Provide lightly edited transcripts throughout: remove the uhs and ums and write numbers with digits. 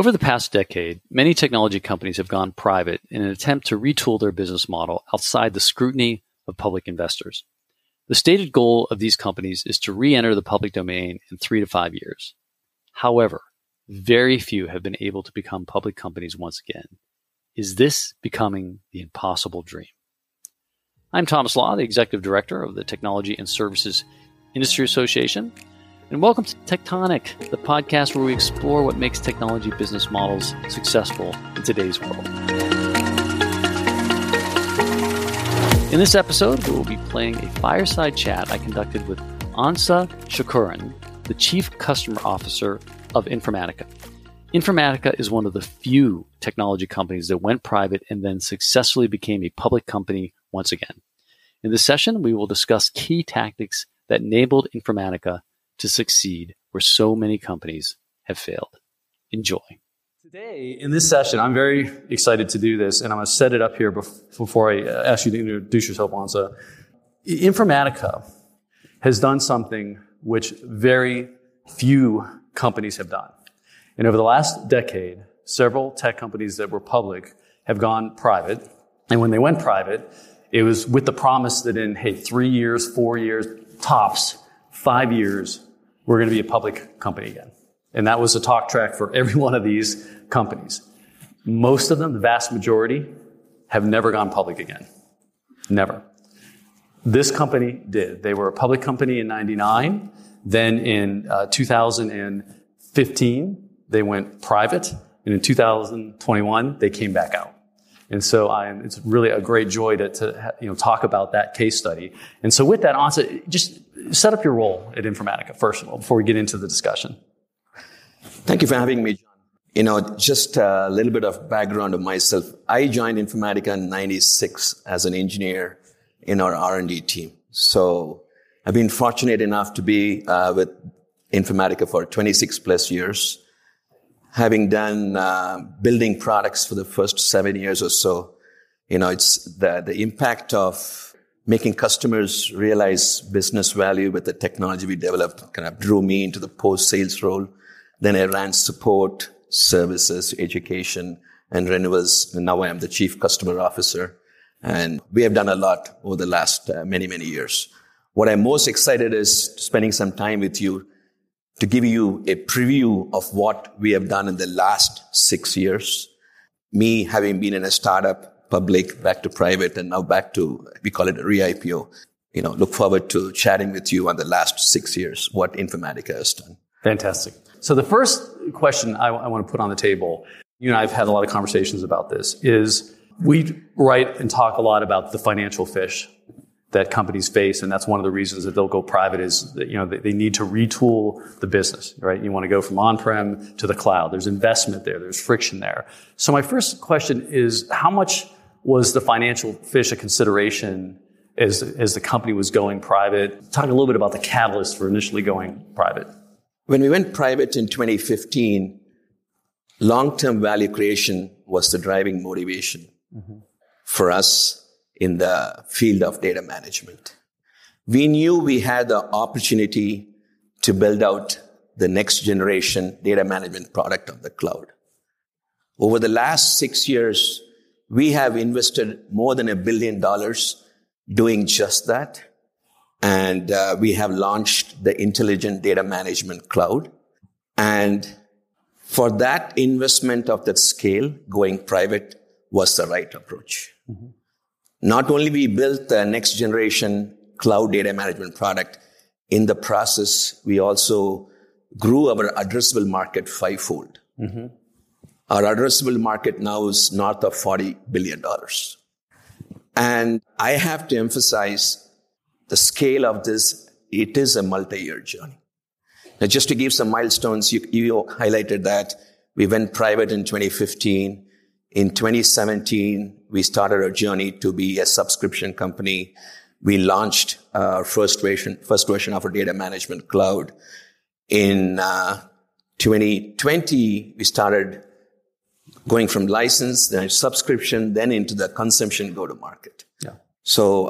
Over the past decade, many technology companies have gone private in an attempt to retool their business model outside the scrutiny of public investors. The stated goal of these companies is to re-enter the public domain in 3 to 5 years. However, very few have been able to become public companies once again. Is this becoming the impossible dream? I'm Thomas Law, the Executive Director of the Technology and Services Industry Association, and welcome to Tectonic, the podcast where we explore what makes technology business models successful in today's world. In this episode, we will be playing a fireside chat I conducted with Ansa Shakurin, the Chief Customer Officer of Informatica. Informatica is one of the few technology companies that went private and then successfully became a public company once again. In this session, we will discuss key tactics that enabled Informatica to succeed where so many companies have failed. Enjoy. Today, in this session, I'm very excited to do this, and I'm going to set it up here before I ask you to introduce yourself, Ansa. Informatica has done something which very few companies have done. And over the last decade, several tech companies that were public have gone private. And when they went private, it was with the promise that in, 3 years, 4 years, tops, 5 years, we're going to be a public company again. And that was a talk track for every one of these companies. Most of them, the vast majority, have never gone public again. Never. This company did. They were a public company in 1999. Then in 2015, they went private. And in 2021, they came back out. And so it's really a great joy to talk about that case study. And so with that, Ansa, just set up your role at Informatica, first of all, before we get into the discussion. Thank you for having me, John. Just a little bit of background of myself. I joined Informatica in 1996 as an engineer in our R&D team. So I've been fortunate enough to be with Informatica for 26 plus years, having done building products for the first 7 years or so. It's the impact of making customers realize business value with the technology we developed kind of drew me into the post-sales role. Then I ran support, services, education, and renewals. And now I am the Chief Customer Officer. And we have done a lot over the last many, many years. What I'm most excited is spending some time with you to give you a preview of what we have done in the last 6 years. Me having been in a startup, public, back to private, and now back to, we call it a re-IPO. Look forward to chatting with you on the last 6 years, what Informatica has done. Fantastic. So the first question I want to put on the table, you and I have had a lot of conversations about this, is we write and talk a lot about the financial fish that companies face, and that's one of the reasons that they'll go private is that, they need to retool the business, right? You want to go from on-prem to the cloud. There's investment there. There's friction there. So my first question is, how much was the financial fish a consideration as the company was going private? Talk a little bit about the catalyst for initially going private. When we went private in 2015, long-term value creation was the driving motivation for us in the field of data management. We knew we had the opportunity to build out the next generation data management product on the cloud. Over the last 6 years, we have invested more than $1 billion doing just that. And we have launched the Intelligent Data Management Cloud. And for that investment of that scale, going private was the right approach. Mm-hmm. Not only we built the next generation cloud data management product, in the process, we also grew our addressable market fivefold. Mm-hmm. Our addressable market now is north of $40 billion. And I have to emphasize the scale of this. It is a multi-year journey. Now, just to give some milestones, you highlighted that we went private in 2015. In 2017, we started our journey to be a subscription company. We launched our first version of our data management cloud. In 2020, we started going from license, then subscription, then into the consumption go-to-market. Yeah. So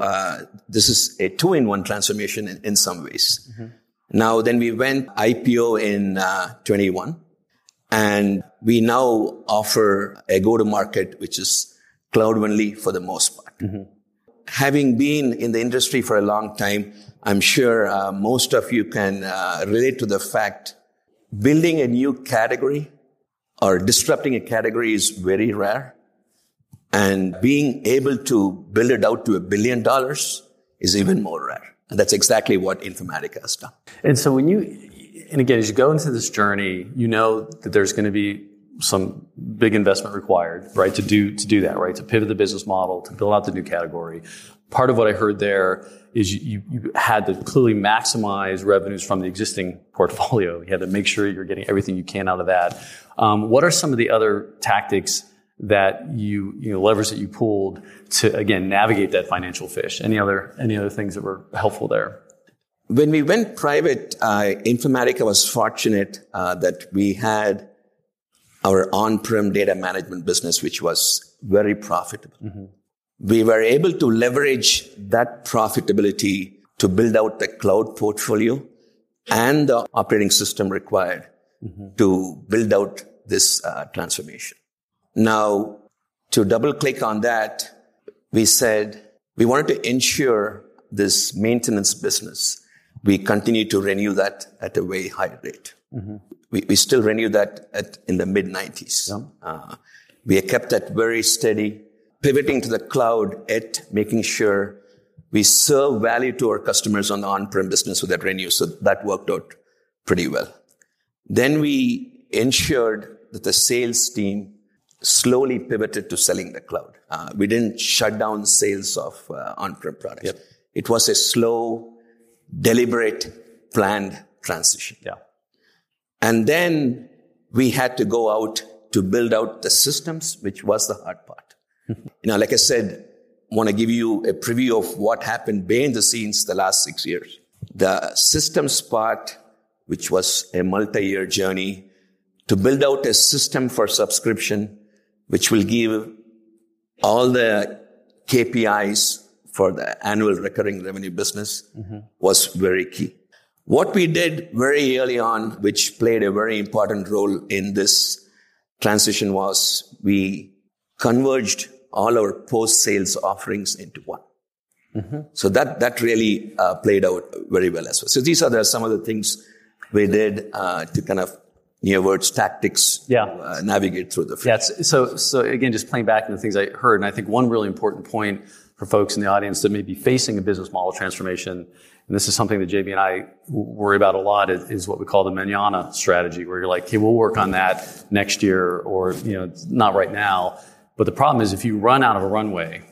this is a two-in-one transformation in some ways. Mm-hmm. Now, then we went IPO in 21. And we now offer a go-to-market, which is cloud-only for the most part. Mm-hmm. Having been in the industry for a long time, I'm sure most of you can relate to the fact building a new category or disrupting a category is very rare. And being able to build it out to $1 billion is even more rare. And that's exactly what Informatica has done. And so when as you go into this journey, you know that there's going to be some big investment required, right? To do that, right? To pivot the business model, to build out the new category. Part of what I heard there is you had to clearly maximize revenues from the existing portfolio. You had to make sure you're getting everything you can out of that. What are some of the other tactics that levers that you pulled to, again, navigate that financial fish? Any other things that were helpful there? When we went private, Informatica was fortunate that we had our on-prem data management business, which was very profitable. Mm-hmm. We were able to leverage that profitability to build out the cloud portfolio and the operating system required mm-hmm. to build out this transformation. Now, to double-click on that, we said we wanted to ensure this maintenance business, we continue to renew that at a way higher rate. Mm-hmm. We still renew that in the mid-90s. Yeah. We have kept that very steady, pivoting to the cloud, at making sure we serve value to our customers on the on-prem business with that renew. So that worked out pretty well. Then we ensured that the sales team slowly pivoted to selling the cloud. We didn't shut down sales of on-prem products. Yep. It was a slow, deliberate, planned transition. Yeah. And then we had to go out to build out the systems, which was the hard part. Like I said, I want to give you a preview of what happened behind the scenes the last 6 years. The systems part, which was a multi-year journey, to build out a system for subscription, which will give all the KPIs for the annual recurring revenue business mm-hmm. was very key. What we did very early on, which played a very important role in this transition, was we converged all our post-sales offerings into one. Mm-hmm. So that really played out very well as well. So these are some of the things we did to kind of, words, tactics, to navigate through the field. Yeah, so again, just playing back on the things I heard, and I think one really important point for folks in the audience that may be facing a business model transformation, and this is something that JB and I worry about a lot, is what we call the manana strategy, where you're like, hey, we'll work on that next year or, not right now. But the problem is if you run out of a runway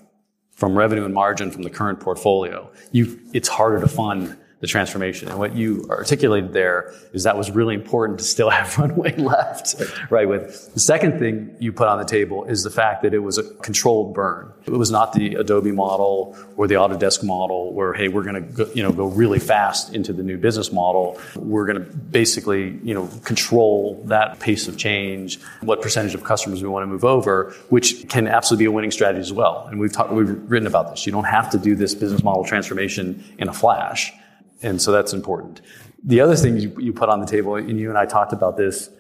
from revenue and margin from the current portfolio, it's harder to fund the transformation. And what you articulated there is that was really important to still have runway left, right? With the second thing you put on the table is the fact that it was a controlled burn. It was not the Adobe model or the Autodesk model where, hey, we're going to go really fast into the new business model. We're going to basically, control that pace of change, what percentage of customers we want to move over, which can absolutely be a winning strategy as well. And we've written about this. You don't have to do this business model transformation in a flash. And so that's important. The other thing you put on the table, and you and I talked about this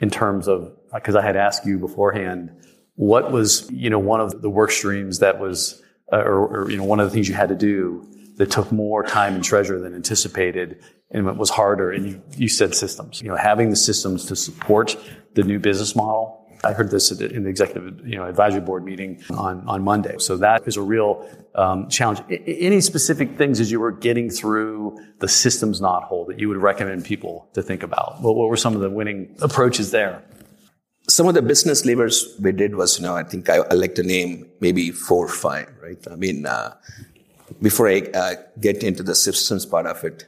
in terms of, because I had asked you beforehand, what was, one of the work streams that was, one of the things you had to do that took more time and treasure than anticipated and what was harder. And you said systems, having the systems to support the new business model. I heard this in the executive advisory board meeting on Monday. So that is a real challenge. Any specific things as you were getting through the systems knothole that you would recommend people to think about? What were some of the winning approaches there? Some of the business levers we did was, I think I like to name maybe 4 or 5, right? I mean, before I get into the systems part of it,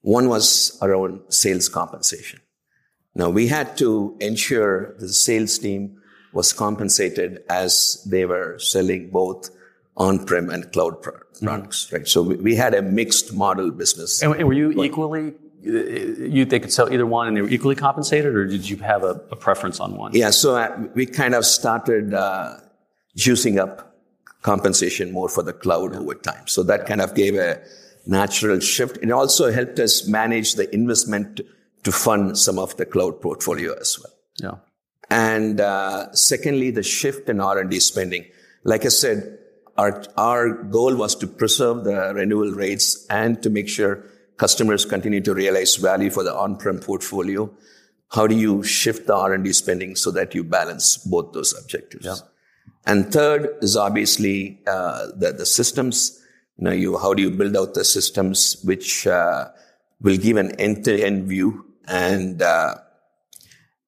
one was around sales compensation. Now, we had to ensure the sales team was compensated as they were selling both on-prem and cloud products, right? So we had a mixed model business. And were you equally, they could sell either one and they were equally compensated, or did you have a preference on one? Yeah, so we kind of started juicing up compensation more for the cloud over time. So that kind of gave a natural shift. It also helped us manage the investment to fund some of the cloud portfolio as well. Yeah. And secondly, the shift in R&D spending. Like I said, our goal was to preserve the renewal rates and to make sure customers continue to realize value for the on-prem portfolio. How do you shift the R&D spending so that you balance both those objectives? Yeah. And third is obviously the systems. You know, how do you build out the systems which will give an end-to-end view? And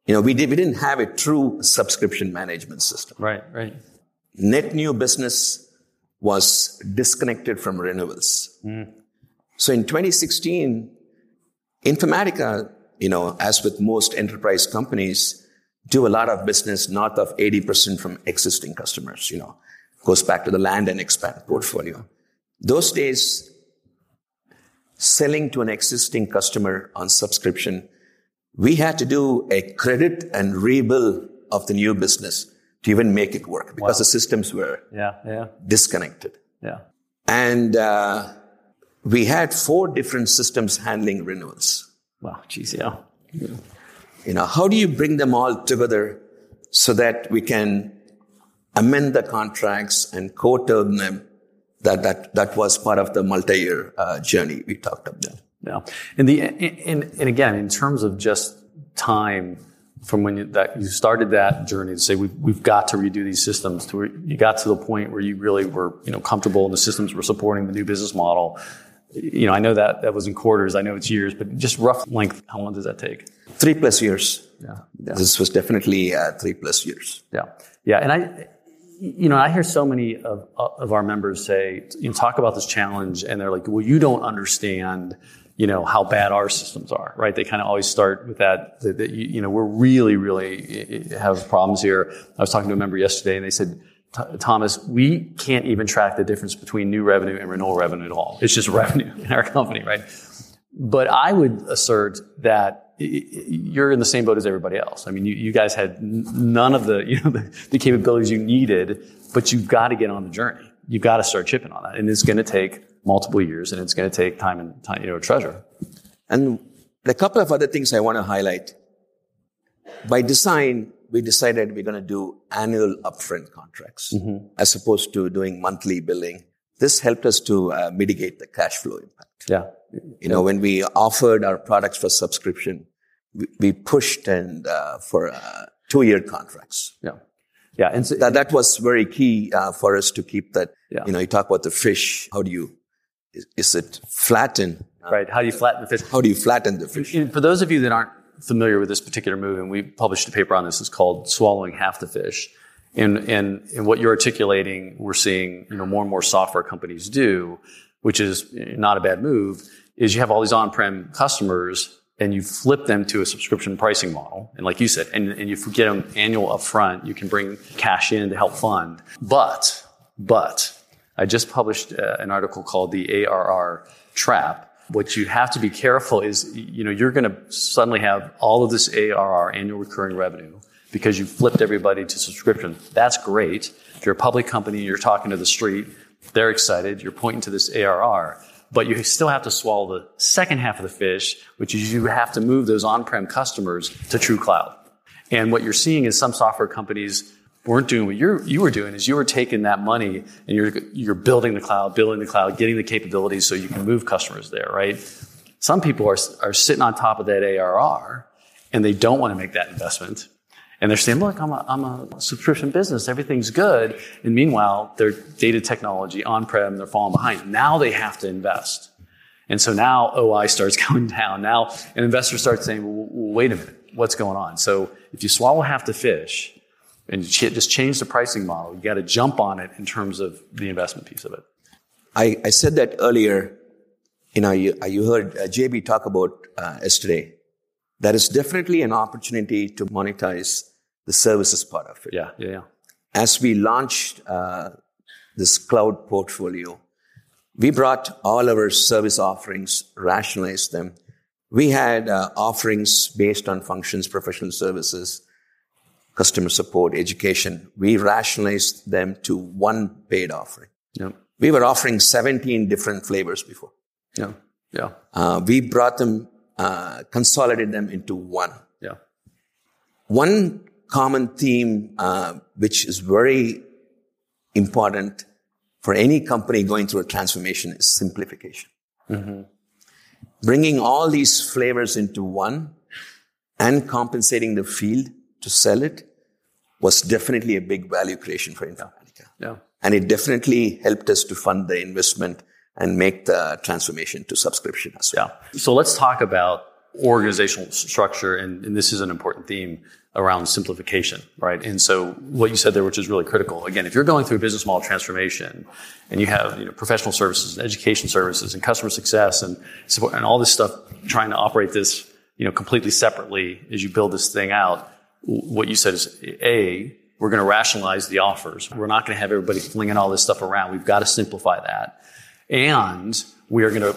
we didn't have a true subscription management system. Right. Net new business was disconnected from renewals. Mm. So in 2016, Informatica, as with most enterprise companies, do a lot of business north of 80% from existing customers, goes back to the land and expand portfolio. Those days, selling to an existing customer on subscription, we had to do a credit and rebuild of the new business to even make it work because the systems were disconnected. Yeah. And we had 4 different systems handling renewals. Wow, geez, yeah. How do you bring them all together so that we can amend the contracts and co-term them? That was part of the multi-year journey we talked about. Yeah, and again, in terms of just time from when you started that journey to say we've got to redo these systems, to where you got to the point where you really were comfortable and the systems were supporting the new business model. I know that was in quarters. I know it's years, but just rough length. How long does that take? 3+ years. Yeah. This was definitely 3+ years. Yeah. And I hear so many of our members say, talk about this challenge, and they're like, well, you don't understand, how bad our systems are, right? They kind of always start with that we're really, really have problems here. I was talking to a member yesterday, and they said, Thomas, we can't even track the difference between new revenue and renewal revenue at all. It's just revenue in our company, right? But I would assert that you're in the same boat as everybody else. I mean, you guys had none of the capabilities you needed, but you've got to get on the journey. You've got to start chipping on that. And it's going to take multiple years, and it's going to take time and time, treasure. And a couple of other things I want to highlight. By design, we decided we're going to do annual upfront contracts as opposed to doing monthly billing. This helped us to mitigate the cash flow impact. Yeah. When we offered our products for subscription, we pushed and for 2-year contracts. Yeah. Yeah. And so, that was very key for us to keep that. Yeah. You talk about the fish. How do you, is it flattened? Right. How do you flatten the fish? How do you flatten the fish? For those of you that aren't familiar with this particular move, and we published a paper on this, it's called Swallowing Half the Fish. And what you're articulating, we're seeing more and more software companies do, which is not a bad move, is you have all these on-prem customers and you flip them to a subscription pricing model. And like you said, and you get them annual upfront, you can bring cash in to help fund. But I just published an article called The ARR Trap. What you have to be careful is, you're going to suddenly have all of this ARR, annual recurring revenue, because you flipped everybody to subscription. That's great. If you're a public company, you're talking to the street, they're excited, you're pointing to this ARR, but you still have to swallow the second half of the fish, which is you have to move those on-prem customers to true cloud. And what you're seeing is some software companies weren't doing what you were doing, is you were taking that money and you're building the cloud, getting the capabilities so you can move customers there, right? Some people are sitting on top of that ARR and they don't want to make that investment. And they're saying, look, I'm a subscription business. Everything's good. And meanwhile, their data technology on-prem, they're falling behind. Now they have to invest. And so now OI starts going down. Now an investor starts saying, well, wait a minute, what's going on? So if you swallow half the fish and you just change the pricing model, you got to jump on it in terms of the investment piece of it. I said that earlier. You heard JB talk about yesterday. That is definitely an opportunity to monetize the services part of it. Yeah. As we launched this cloud portfolio, we brought all our service offerings, rationalized them. We had offerings based on functions, professional services, customer support, education. We rationalized them to one paid offering. Yeah. We were offering 17 different flavors before. Yeah. We brought them, consolidated them into one. Yeah. One common theme, which is very important for any company going through a transformation, is simplification. Mm-hmm. Bringing all these flavors into one and compensating the field to sell it was definitely a big value creation for Informatica. Yeah. And it definitely helped us to fund the investment and make the transformation to subscription as well. Yeah. So let's talk about organizational structure, and this is an important theme around simplification, right? And so what you said there, which is really critical, again, if you're going through a business model transformation and you have, you know, professional services and education services and customer success and support and all this stuff, trying to operate this, you know, completely separately as you build this thing out, what you said is, A, we're going to rationalize the offers. We're not going to have everybody flinging all this stuff around. We've got to simplify that. And we are going to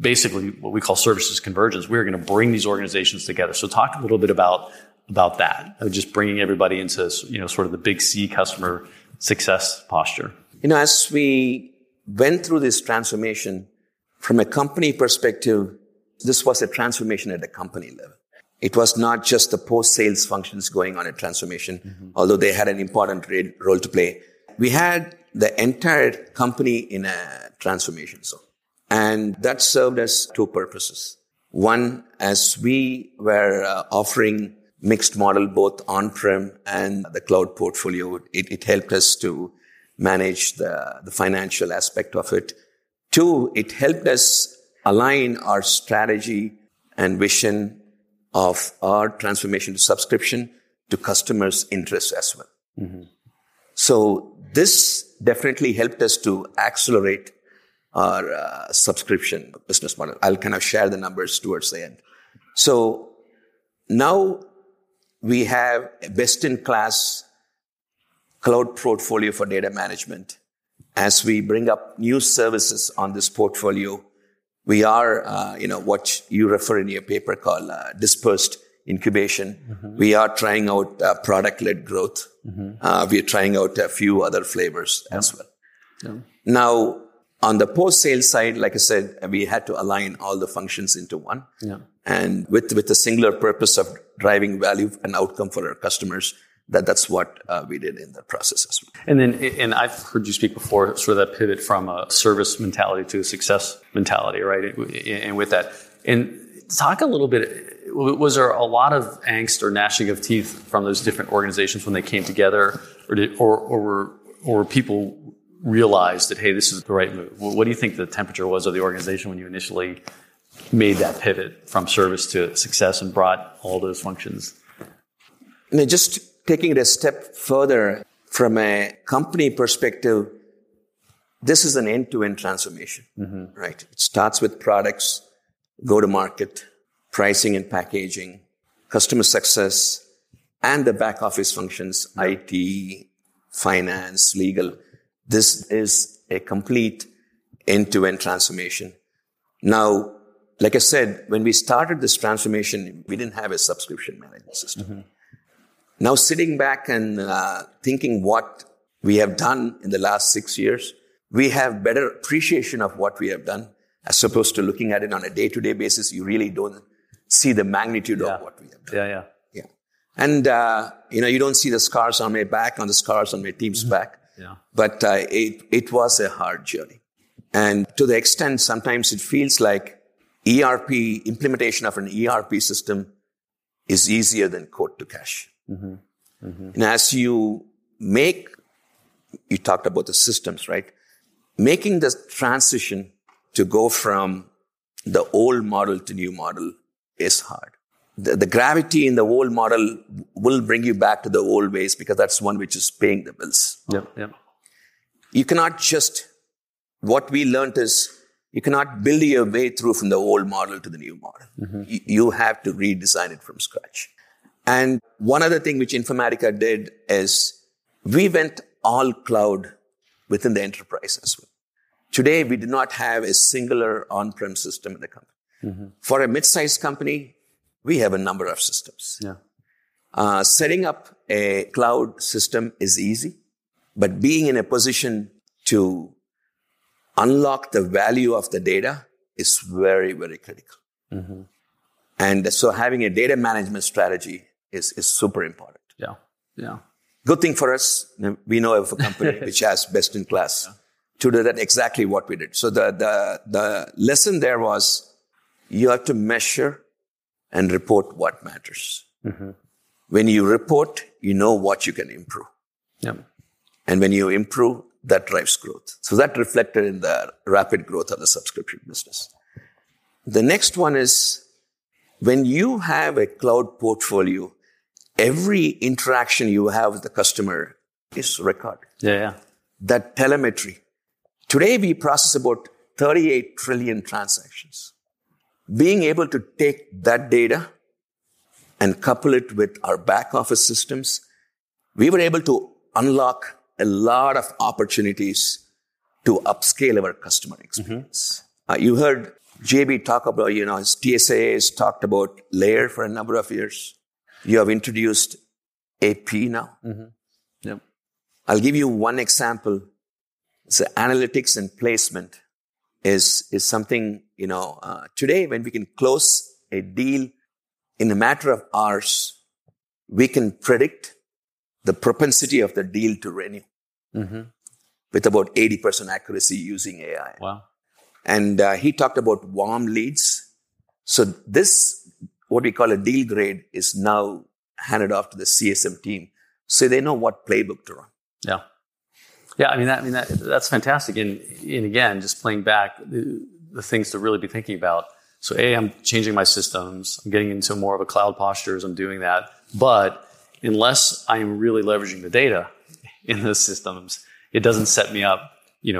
basically what we call services convergence. We're going to bring these organizations together. So talk a little bit about that, just bringing everybody into, you know, sort of the big C customer success posture. You know, as we went through this transformation, from a company perspective, this was a transformation at a company level. It was not just the post-sales functions going on a transformation, mm-hmm. although they had an important role to play. We had the entire company in a transformation zone. And that served us two purposes. One, as we were offering mixed model both on-prem and the cloud portfolio, it helped us to manage the financial aspect of it. Two, it helped us align our strategy and vision of our transformation to subscription to customers' interests as well. Mm-hmm. So this definitely helped us to accelerate our subscription business model. I'll kind of share the numbers towards the end. So now we have a best-in-class cloud portfolio for data management. As we bring up new services on this portfolio, we are, what you refer in your paper called dispersed incubation. Mm-hmm. We are trying out product-led growth. Mm-hmm. We are trying out a few other flavors as well. Yeah. Now, on the post-sale side, like I said, we had to align all the functions into one. Yeah. And with a singular purpose of driving value and outcome for our customers, that's what we did in the process as well. And I've heard you speak before, sort of that pivot from a service mentality to a success mentality, right? And with that, and talk a little bit, was there a lot of angst or gnashing of teeth from those different organizations when they came together, or were people realized that, hey, this is the right move? What do you think the temperature was of the organization when you initially made that pivot from service to success and brought all those functions? And just taking it a step further, from a company perspective, this is an end-to-end transformation, mm-hmm. right? It starts with products, go-to-market, pricing and packaging, customer success, and the back-office functions, IT, finance, legal. This is a complete end-to-end transformation. Now, like I said, when we started this transformation, we didn't have a subscription management system. Mm-hmm. Now, sitting back and thinking what we have done in the last 6 years, we have better appreciation of what we have done as opposed to looking at it on a day-to-day basis. You really don't see the magnitude of what we have done. Yeah. And, you don't see the scars on my back, on the scars on my team's mm-hmm. back. Yeah. But it was a hard journey. And to the extent, sometimes it feels like implementation of an ERP system is easier than code to cash. Mm-hmm. Mm-hmm. And as you talked about the systems, right? Making the transition to go from the old model to new model is hard. The gravity in the old model will bring you back to the old ways because that's one which is paying the bills. Yeah. You cannot just, what we learned is, you cannot build your way through from the old model to the new model. Mm-hmm. You have to redesign it from scratch. And one other thing which Informatica did is we went all cloud within the enterprise as well. Today, we do not have a singular on-prem system in the company. Mm-hmm. For a mid-sized company, we have a number of systems. Yeah. Setting up a cloud system is easy, but being in a position to unlock the value of the data is very, very critical. Mm-hmm. And so having a data management strategy is super important. Yeah, yeah. Good thing for us, we know of a company which has best in class to do that exactly what we did. So the lesson there was you have to measure and report what matters. Mm-hmm. When you report, you know what you can improve. Yeah. And when you improve, that drives growth. So that reflected in the rapid growth of the subscription business. The next one is when you have a cloud portfolio, every interaction you have with the customer is recorded. Yeah, yeah. That telemetry. Today, we process about 38 trillion transactions. Being able to take that data and couple it with our back office systems, we were able to unlock a lot of opportunities to upscale our customer experience. Mm-hmm. You heard JB talk about, his TSA has talked about layer for a number of years. You have introduced AP now. Mm-hmm. Yep. I'll give you one example. So analytics and placement is something, today when we can close a deal in a matter of hours, we can predict the propensity of the deal to renew with about 80% accuracy using AI. Wow. And he talked about warm leads. So this, what we call a deal grade, is now handed off to the CSM team. So they know what playbook to run. Yeah. Yeah, that's fantastic. And again, just playing back the things to really be thinking about. So A, I'm changing my systems. I'm getting into more of a cloud posture as I'm doing that. But unless I'm really leveraging the data in those systems, it doesn't set me up,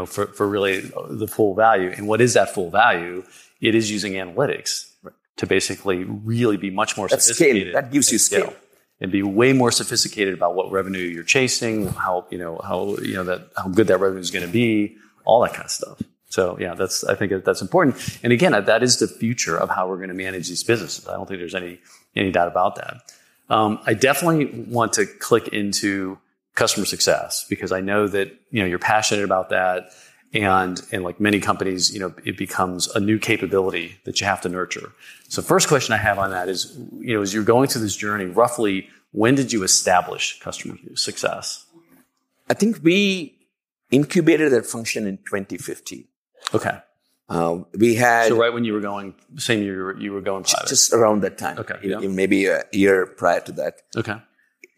for really the full value. And what is that full value? It is using analytics to basically really be much more sophisticated. That gives you scale. And be way more sophisticated about what revenue you're chasing, how good that revenue is going to be, all that kind of stuff. So yeah, I think that's important. And again, that is the future of how we're going to manage these businesses. I don't think there's any doubt about that. I definitely want to click into customer success because I know that you're passionate about that, and like many companies, it becomes a new capability that you have to nurture. So first question I have on that is, as you're going through this journey, roughly when did you establish customer success? I think we incubated that function in 2015. Okay. We had right when you were going, same year you were going private. Just around that time. Okay. Yeah. Maybe a year prior to that. Okay.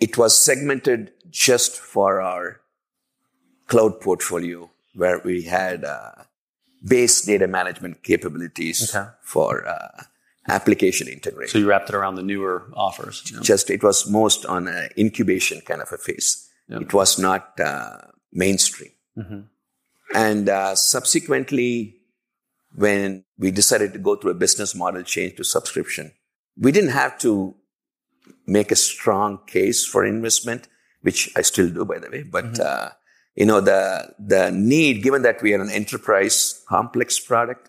It was segmented just for our cloud portfolio, where we had base data management capabilities for application integration. So you wrapped it around the newer offers. Yeah. Just it was most on an incubation kind of a phase. Yeah. It was not mainstream. Mm-hmm. And subsequently, when we decided to go through a business model change to subscription, we didn't have to make a strong case for investment, which I still do, by the way, but... Mm-hmm. The need, given that we are an enterprise complex product,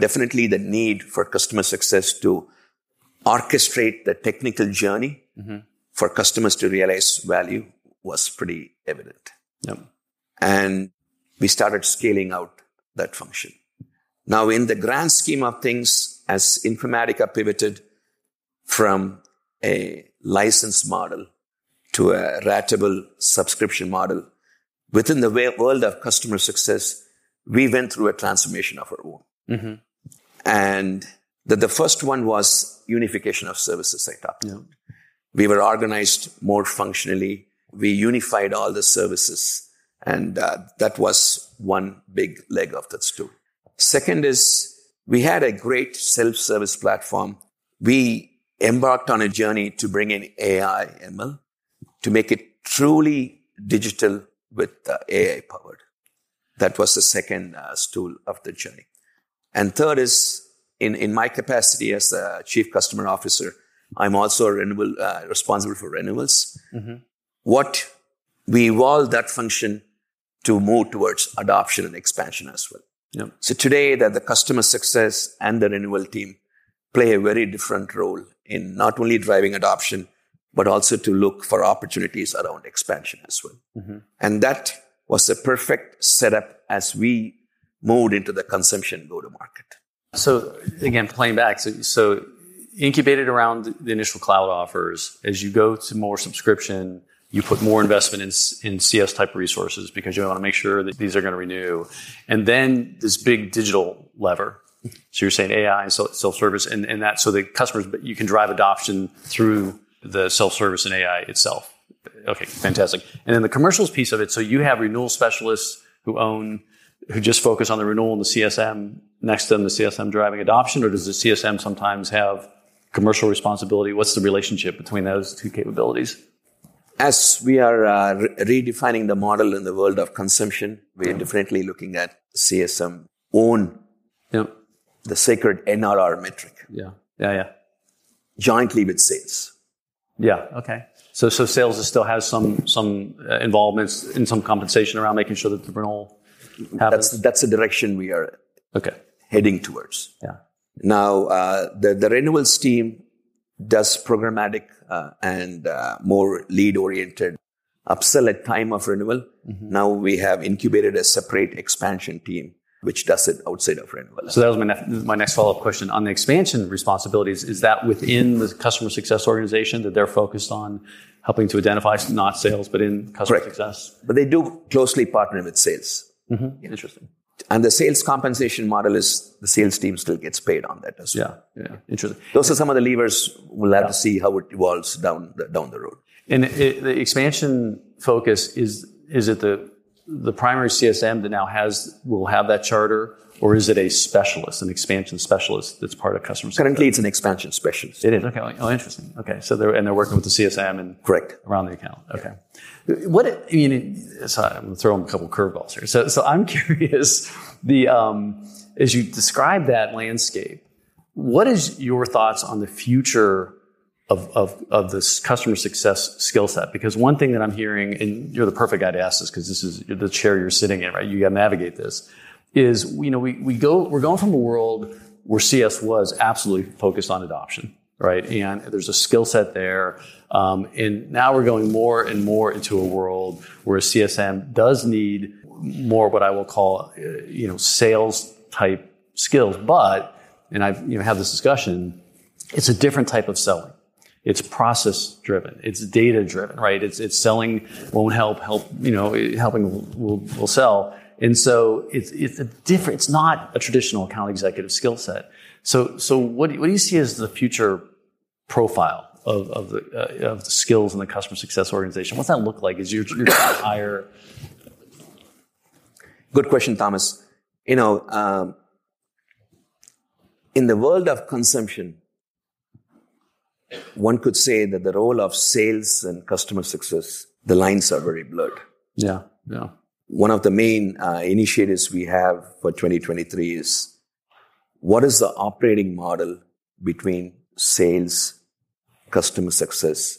definitely the need for customer success to orchestrate the technical journey for customers to realize value was pretty evident. Yep. And we started scaling out that function. Now, in the grand scheme of things, as Informatica pivoted from a license model to a ratable subscription model, within the world of customer success, we went through a transformation of our own. Mm-hmm. And the first one was unification of services I talked about. We were organized more functionally. We unified all the services. And that was one big leg of that stool. Second is we had a great self-service platform. We embarked on a journey to bring in AI, ML, to make it truly digital with AI powered. That was the second stool of the journey. And third is, in my capacity as the Chief Customer Officer, I'm also responsible for renewals. Mm-hmm. What we evolved that function to move towards adoption and expansion as well. Yep. So today that the customer success and the renewal team play a very different role in not only driving adoption, but also to look for opportunities around expansion as well. Mm-hmm. And that was the perfect setup as we moved into the consumption go-to-market. So again, playing back, so incubated around the initial cloud offers. As you go to more subscription, you put more investment in CS type resources because you want to make sure that these are going to renew. And then this big digital lever. So you're saying AI and self-service and that, so the customers, but you can drive adoption through the self-service and AI itself. Okay, fantastic. And then the commercials piece of it. So you have renewal specialists who just focus on the renewal and the CSM next to them, the CSM driving adoption, or does the CSM sometimes have commercial responsibility? What's the relationship between those two capabilities? As we are redefining the model in the world of consumption, we are definitely looking at CSM own the sacred NRR metric. Jointly with sales. Okay. So sales still has some involvements and some compensation around making sure that the renewal happens. That's the direction we are heading towards. Now the renewals team does programmatic and more lead oriented upsell at time of renewal. Mm-hmm. Now we have incubated a separate expansion team which does it outside of renewal. So that was my next follow-up question. On the expansion responsibilities, is that within the customer success organization that they're focused on helping to identify not sales, but in customer success? But they do closely partner with sales. Mm-hmm. Yeah. Interesting. And the sales compensation model is the sales team still gets paid on that as well. Yeah. Interesting. Those are some of the levers. We'll have to see how it evolves down the road. And the expansion focus, is it the primary CSM that now will have that charter, or is it a specialist, an expansion specialist that's part of customer success? Currently, it's an expansion specialist. It is. Okay. Oh, interesting. Okay. So they're working with the CSM and around the account. Okay. Yeah. I'm going to throw them a couple of curveballs here. So I'm curious, as you describe that landscape, what is your thoughts on the future of this customer success skill set? Because one thing that I'm hearing, and you're the perfect guy to ask this because this is the chair you're sitting in, right? You got to navigate this. Is we're going from a world where CS was absolutely focused on adoption, right? And there's a skill set there, and now we're going more and more into a world where a CSM does need more what I will call sales type skills. But I've had this discussion. It's a different type of selling. It's process-driven. It's data-driven, right? It's selling won't help, helping will sell. And so it's a different, it's not a traditional account executive skill set. So what do you see as the future profile of the skills in the customer success organization? What's that look like? Is your hire? Good question, Thomas. In the world of consumption, one could say that the role of sales and customer success, the lines are very blurred. Yeah. One of the main initiatives we have for 2023 is what is the operating model between sales, customer success,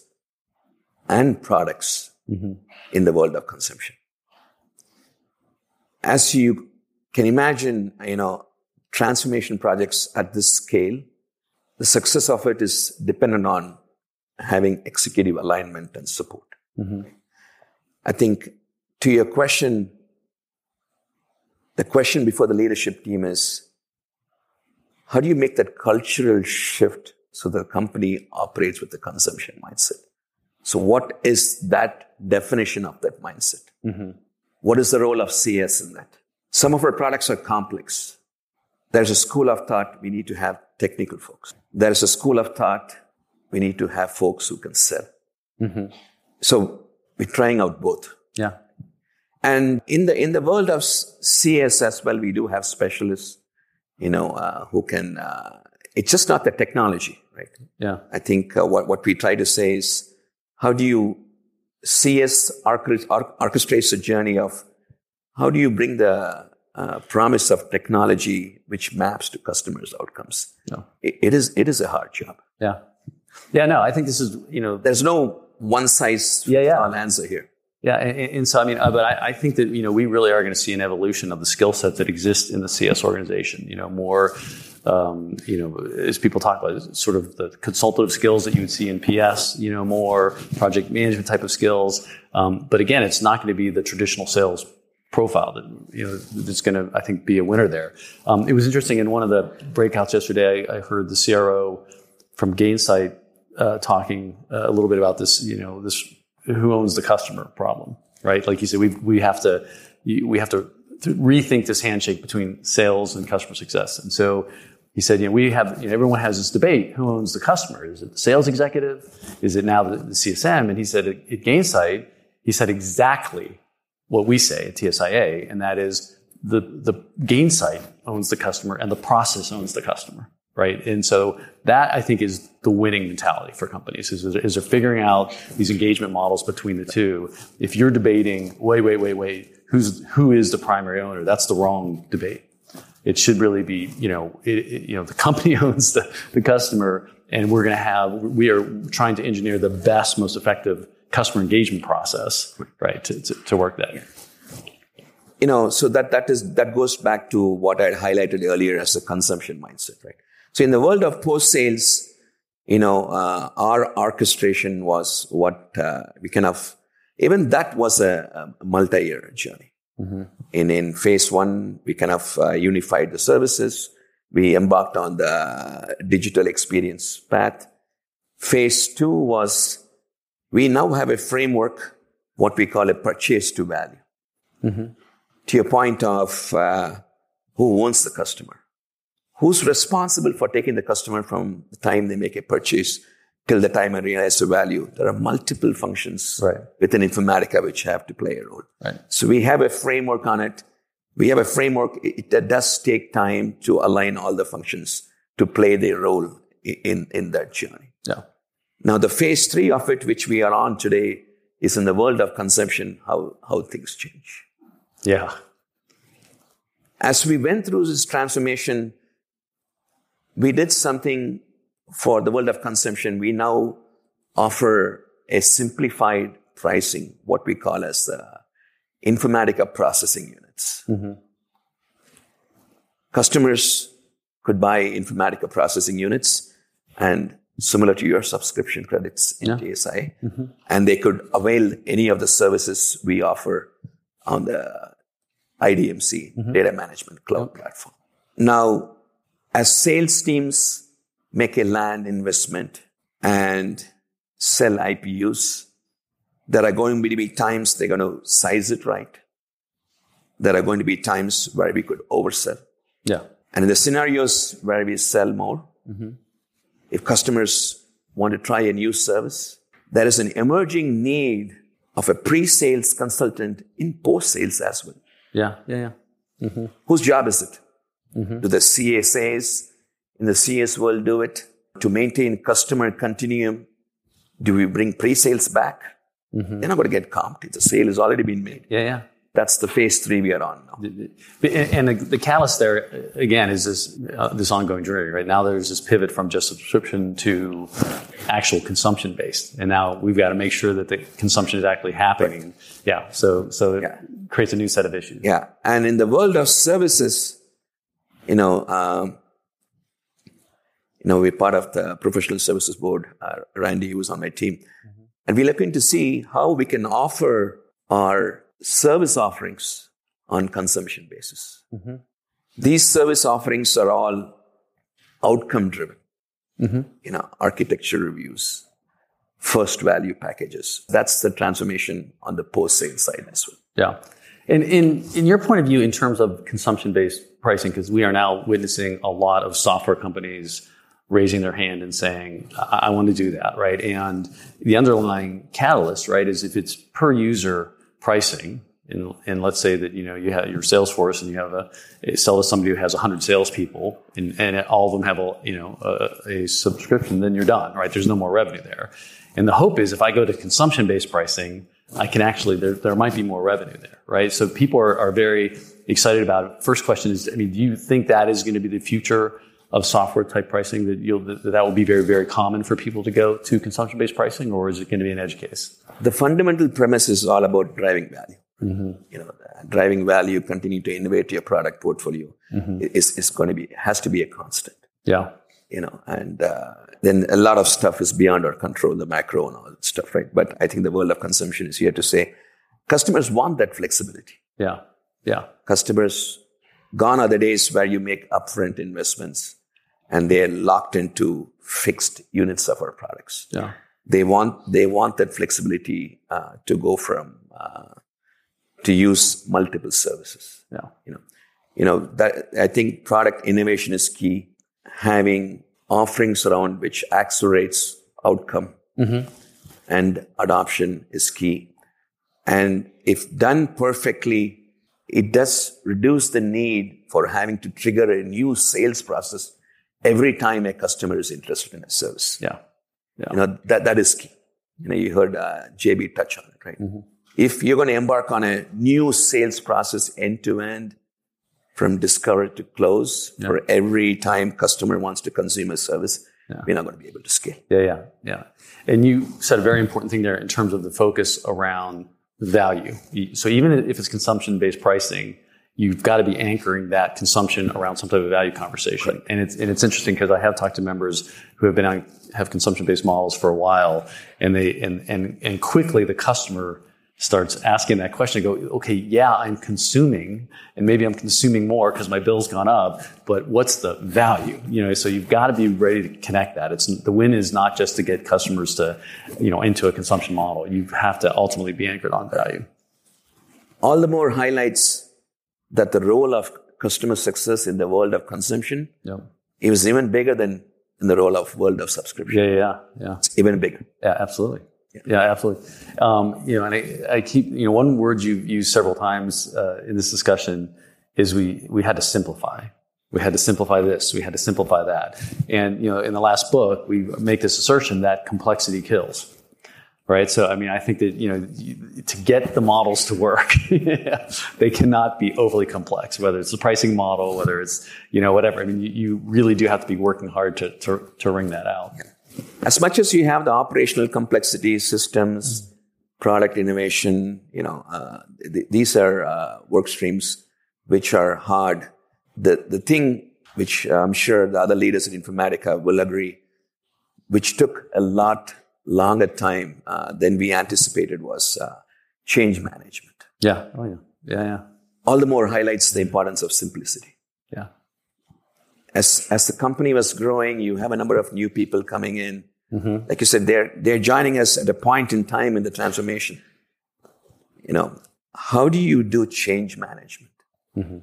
and products in the world of consumption. As you can imagine, transformation projects at this scale, the success of it is dependent on having executive alignment and support. Mm-hmm. I think to your question, the question before the leadership team is, how do you make that cultural shift so the company operates with the consumption mindset? So what is that definition of that mindset? Mm-hmm. What is the role of CS in that? Some of our products are complex. There's a school of thought we need to have technical folks. There is a school of thought we need to have folks who can sell. Mm-hmm. So we're trying out both. Yeah. And in the world of CS as well, we do have specialists, who can. It's just not the technology, right? Yeah. I think what we try to say is, how do you CS orchestrates the journey of how do you bring the promise of technology which maps to customers' outcomes. No. It is a hard job. Yeah. Yeah, no, I think this is, there's no one size fits all answer here. Yeah, and so, but I think that, we really are going to see an evolution of the skill set that exists in the CS organization, more, as people talk about it, sort of the consultative skills that you would see in PS, more project management type of skills. But again, it's not going to be the traditional sales profile that that's going to, I think, be a winner there. It was interesting in one of the breakouts yesterday. I heard the CRO from Gainsight talking a little bit about this, you know, this who owns the customer problem, right? Like you said, we have to rethink this handshake between sales and customer success. And so he said, everyone has this debate, who owns the customer? Is it the sales executive? Is it now the CSM? And he said at Gainsight, he said exactly what we say at TSIA, and that is the Gainsight owns the customer and the process owns the customer, right? And so that, I think, is the winning mentality for companies, is they're figuring out these engagement models between the two. If you're debating, wait, who is the primary owner? That's the wrong debate. It should really be, the company owns the customer, and we are trying to engineer the best, most effective customer engagement process, right, to work that. So that goes back to what I highlighted earlier as the consumption mindset, right? So in the world of post-sales, our orchestration was what we kind of, even that was a multi-year journey. Mm-hmm. In phase one, we kind of unified the services. We embarked on the digital experience path. Phase two was, we now have a framework, what we call a purchase to value. Mm-hmm. To your point of who owns the customer, who's responsible for taking the customer from the time they make a purchase till the time I realize the value. There are multiple functions within Informatica which have to play a role. Right. So we have a framework on it. We have a framework. It does take time to align all the functions to play their role in that journey. Yeah. Now, the phase three of it, which we are on today, is in the world of consumption, how things change. Yeah. As we went through this transformation, we did something for the world of consumption. We now offer a simplified pricing, what we call as the Informatica processing units. Mm-hmm. Customers could buy Informatica processing units, and similar to your subscription credits in TSI, mm-hmm. and they could avail any of the services we offer on the IDMC, mm-hmm. data management cloud platform. Now, as sales teams make a land investment and sell IPUs, there are going to be times they're going to size it right. There are going to be times where we could oversell. Yeah. And in the scenarios where we sell more, mm-hmm. if customers want to try a new service, there is an emerging need of a pre-sales consultant in post-sales as well. Yeah. Mm-hmm. Whose job is it? Mm-hmm. Do the CSAs in the CS world do it? To maintain customer continuum, do we bring pre-sales back? Mm-hmm. They're not going to get comped. The sale has already been made. Yeah. That's the phase three we are on now. And the catalyst there, again, is this ongoing journey, right? Now there's this pivot from just subscription to actual consumption-based. And now we've got to make sure that the consumption is actually happening. Right. Yeah, so it creates a new set of issues. Yeah, and in the world of services, we're part of the Professional Services Board. Randy, who was on my team. Mm-hmm. And we're looking to see how we can offer our service offerings on consumption basis. Mm-hmm. These service offerings are all outcome-driven. Mm-hmm. Architecture reviews, first value packages. That's the transformation on the post-sale side as well. Yeah. And in your point of view, in terms of consumption-based pricing, because we are now witnessing a lot of software companies raising their hand and saying, I want to do that, right? And the underlying catalyst, right, is if it's per-user pricing, and let's say that you have your sales force and you have sell to somebody who has 100 salespeople, and all of them have a subscription, then you're done, right? There's no more revenue there. And the hope is if I go to consumption-based pricing, I can actually there might be more revenue there, right? So people are very excited about it. First question is, do you think that is going to be the future of software type pricing, that will be very, very common for people to go to consumption-based pricing, or is it going to be an edge case? The fundamental premise is all about driving value. Mm-hmm. Driving value, continue to innovate your product portfolio, mm-hmm. has to be a constant. Yeah. And then a lot of stuff is beyond our control, the macro and all that stuff, right? But I think the world of consumption is here to say, customers want that flexibility. Yeah. Customers, gone are the days where you make upfront investments and they're locked into fixed units of our products. Yeah. They want that flexibility to go from to use multiple services. Yeah. You know that I think product innovation is key. Having offerings around which accelerates outcome and adoption is key. And if done perfectly, it does reduce the need for having to trigger a new sales process every time a customer is interested in a service. Yeah. Yeah. You know, that is key. You know, you heard JB touch on it, right? Mm-hmm. If you're going to embark on a new sales process end to end, from discover to close, yeah, for every time customer wants to consume a service, yeah, we're not going to be able to scale. Yeah. And you said a very important thing there in terms of the focus around value. So even if it's consumption-based pricing, you've got to be anchoring that consumption around some type of value conversation. Right. And it's interesting because I have talked to members who have been on consumption-based models for a while, and they quickly the customer starts asking that question. Go, okay, yeah, I'm consuming, and maybe I'm consuming more because my bill's gone up. But what's the value? You know, so you've got to be ready to connect that. It's the win is not just to get customers to, you know, into a consumption model. You have to ultimately be anchored on value. All the more highlights that the role of customer success in the world of consumption, yeah, it was even bigger than in the role of world of subscription. Yeah. It's even bigger. Yeah, absolutely. Yeah, absolutely. And I keep, one word you've used several times in this discussion is we had to simplify. We had to simplify this. We had to simplify that. And, in the last book, we make this assertion that complexity kills. Right. So, I think that, to get the models to work, they cannot be overly complex, whether it's the pricing model, whether it's, whatever. You really do have to be working hard to wring that out. Yeah. As much as you have the operational complexity, systems, product innovation, these are work streams which are hard. The thing which I'm sure the other leaders in Informatica will agree, which took a lot longer time than we anticipated, was change management. Yeah. Oh, yeah. Yeah, yeah. All the more highlights the importance of simplicity. Yeah. As the company was growing, you have a number of new people coming in. Mm-hmm. Like you said, they're joining us at a point in time in the transformation. How do you do change management? Mm-hmm.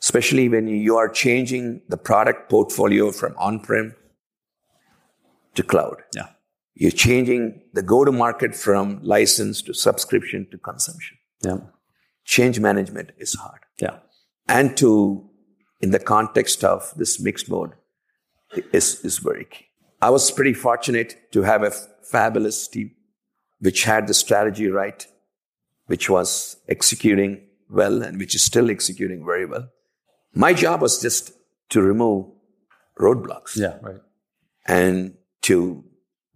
Especially when you are changing the product portfolio from on-prem to cloud. Yeah. You're changing the go-to-market from license to subscription to consumption. Yeah. Change management is hard. Yeah. And in the context of this mixed mode, is very key. I was pretty fortunate to have a fabulous team which had the strategy right, which was executing well and which is still executing very well. My job was just to remove roadblocks. Yeah, right. And to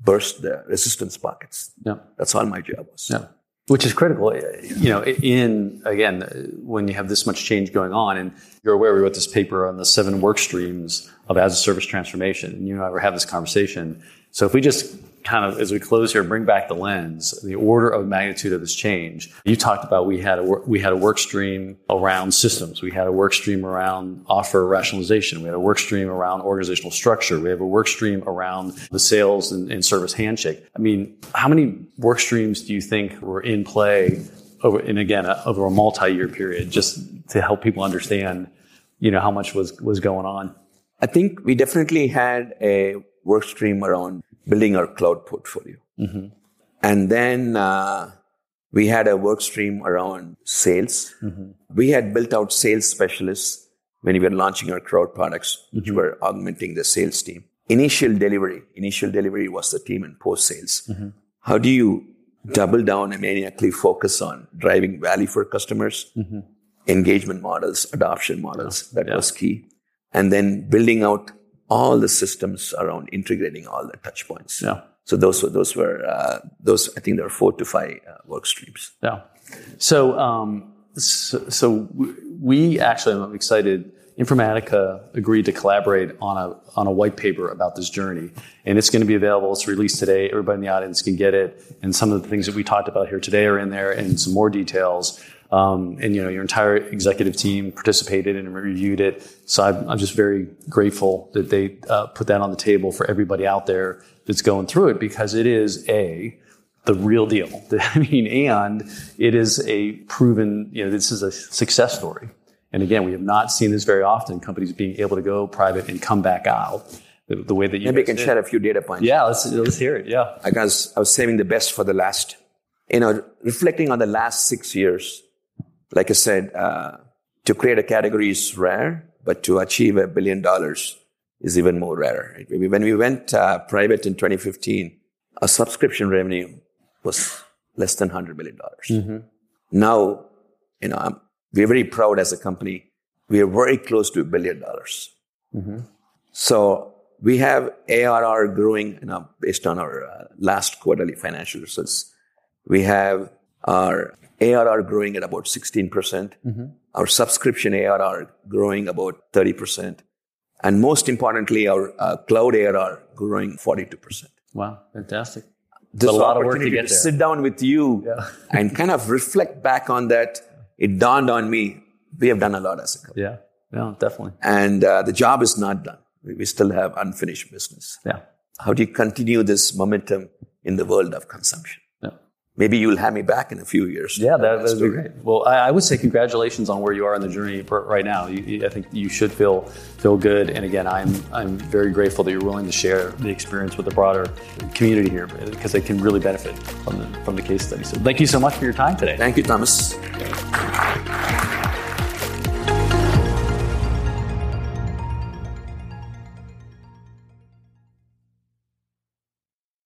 burst the resistance pockets. Yeah. That's all my job was. Yeah. Which is critical, again, when you have this much change going on, and you're aware we wrote this paper on the 7 work streams of as-a-service transformation, and you and I were having this conversation. So if we just kind of, as we close here, bring back the lens, the order of magnitude of this change, you talked about we had a work stream around systems. We had a work stream around offer rationalization. We had a work stream around organizational structure. We have a work stream around the sales and service handshake. How many work streams do you think were in play over a multi-year period, just to help people understand, how much was going on? I think we definitely had a work stream around building our cloud portfolio. Mm-hmm. And then we had a work stream around sales. Mm-hmm. We had built out sales specialists when we were launching our cloud products, which were augmenting the sales team. Initial delivery was the team in post-sales. Mm-hmm. How do you double down and maniacally focus on driving value for customers, engagement models, adoption models? That was key. And then building out all the systems around integrating all the touch points. Yeah. So those were I think there were 4 to 5 work streams. Yeah. So we actually, I'm excited. Informatica agreed to collaborate on a white paper about this journey, and it's going to be available. It's released today. Everybody in the audience can get it, and some of the things that we talked about here today are in there, and some more details. And you know, your entire executive team participated and reviewed it. So I'm just very grateful that they put that on the table for everybody out there that's going through it, because it is the real deal. I mean, and it is a proven, you know, this is a success story. And again, we have not seen this very often, companies being able to go private and come back out the way that you... Maybe you can share a few data points. Yeah, let's hear it, yeah. I was saving the best for the last. You know, reflecting on the last 6 years, like I said, to create a category is rare, but to achieve $1 billion is even more rare. Right? When we went private in 2015, our subscription revenue was less than $100 million. Mm-hmm. Now, you know, we're very proud as a company. We are very close to $1 billion. Mm-hmm. So we have ARR growing, you know, based on our last quarterly financial results. We have our ARR growing at about 16%. Mm-hmm. Our subscription ARR growing about 30%. And most importantly, our cloud ARR growing 42%. Wow, fantastic. This is a lot of work to get there. To sit down with you and kind of reflect back on that. It dawned on me, we have done a lot as a company. Yeah, yeah, definitely. And the job is not done. We still have unfinished business. Yeah. How do you continue this momentum in the world of consumption? Yeah. Maybe you'll have me back in a few years. Yeah, that would be great. Well, I would say congratulations on where you are in the journey right now. I think you should feel good. And again, I'm very grateful that you're willing to share the experience with the broader community here, because they can really benefit from the case study. So thank you so much for your time today. Thank you, Thomas.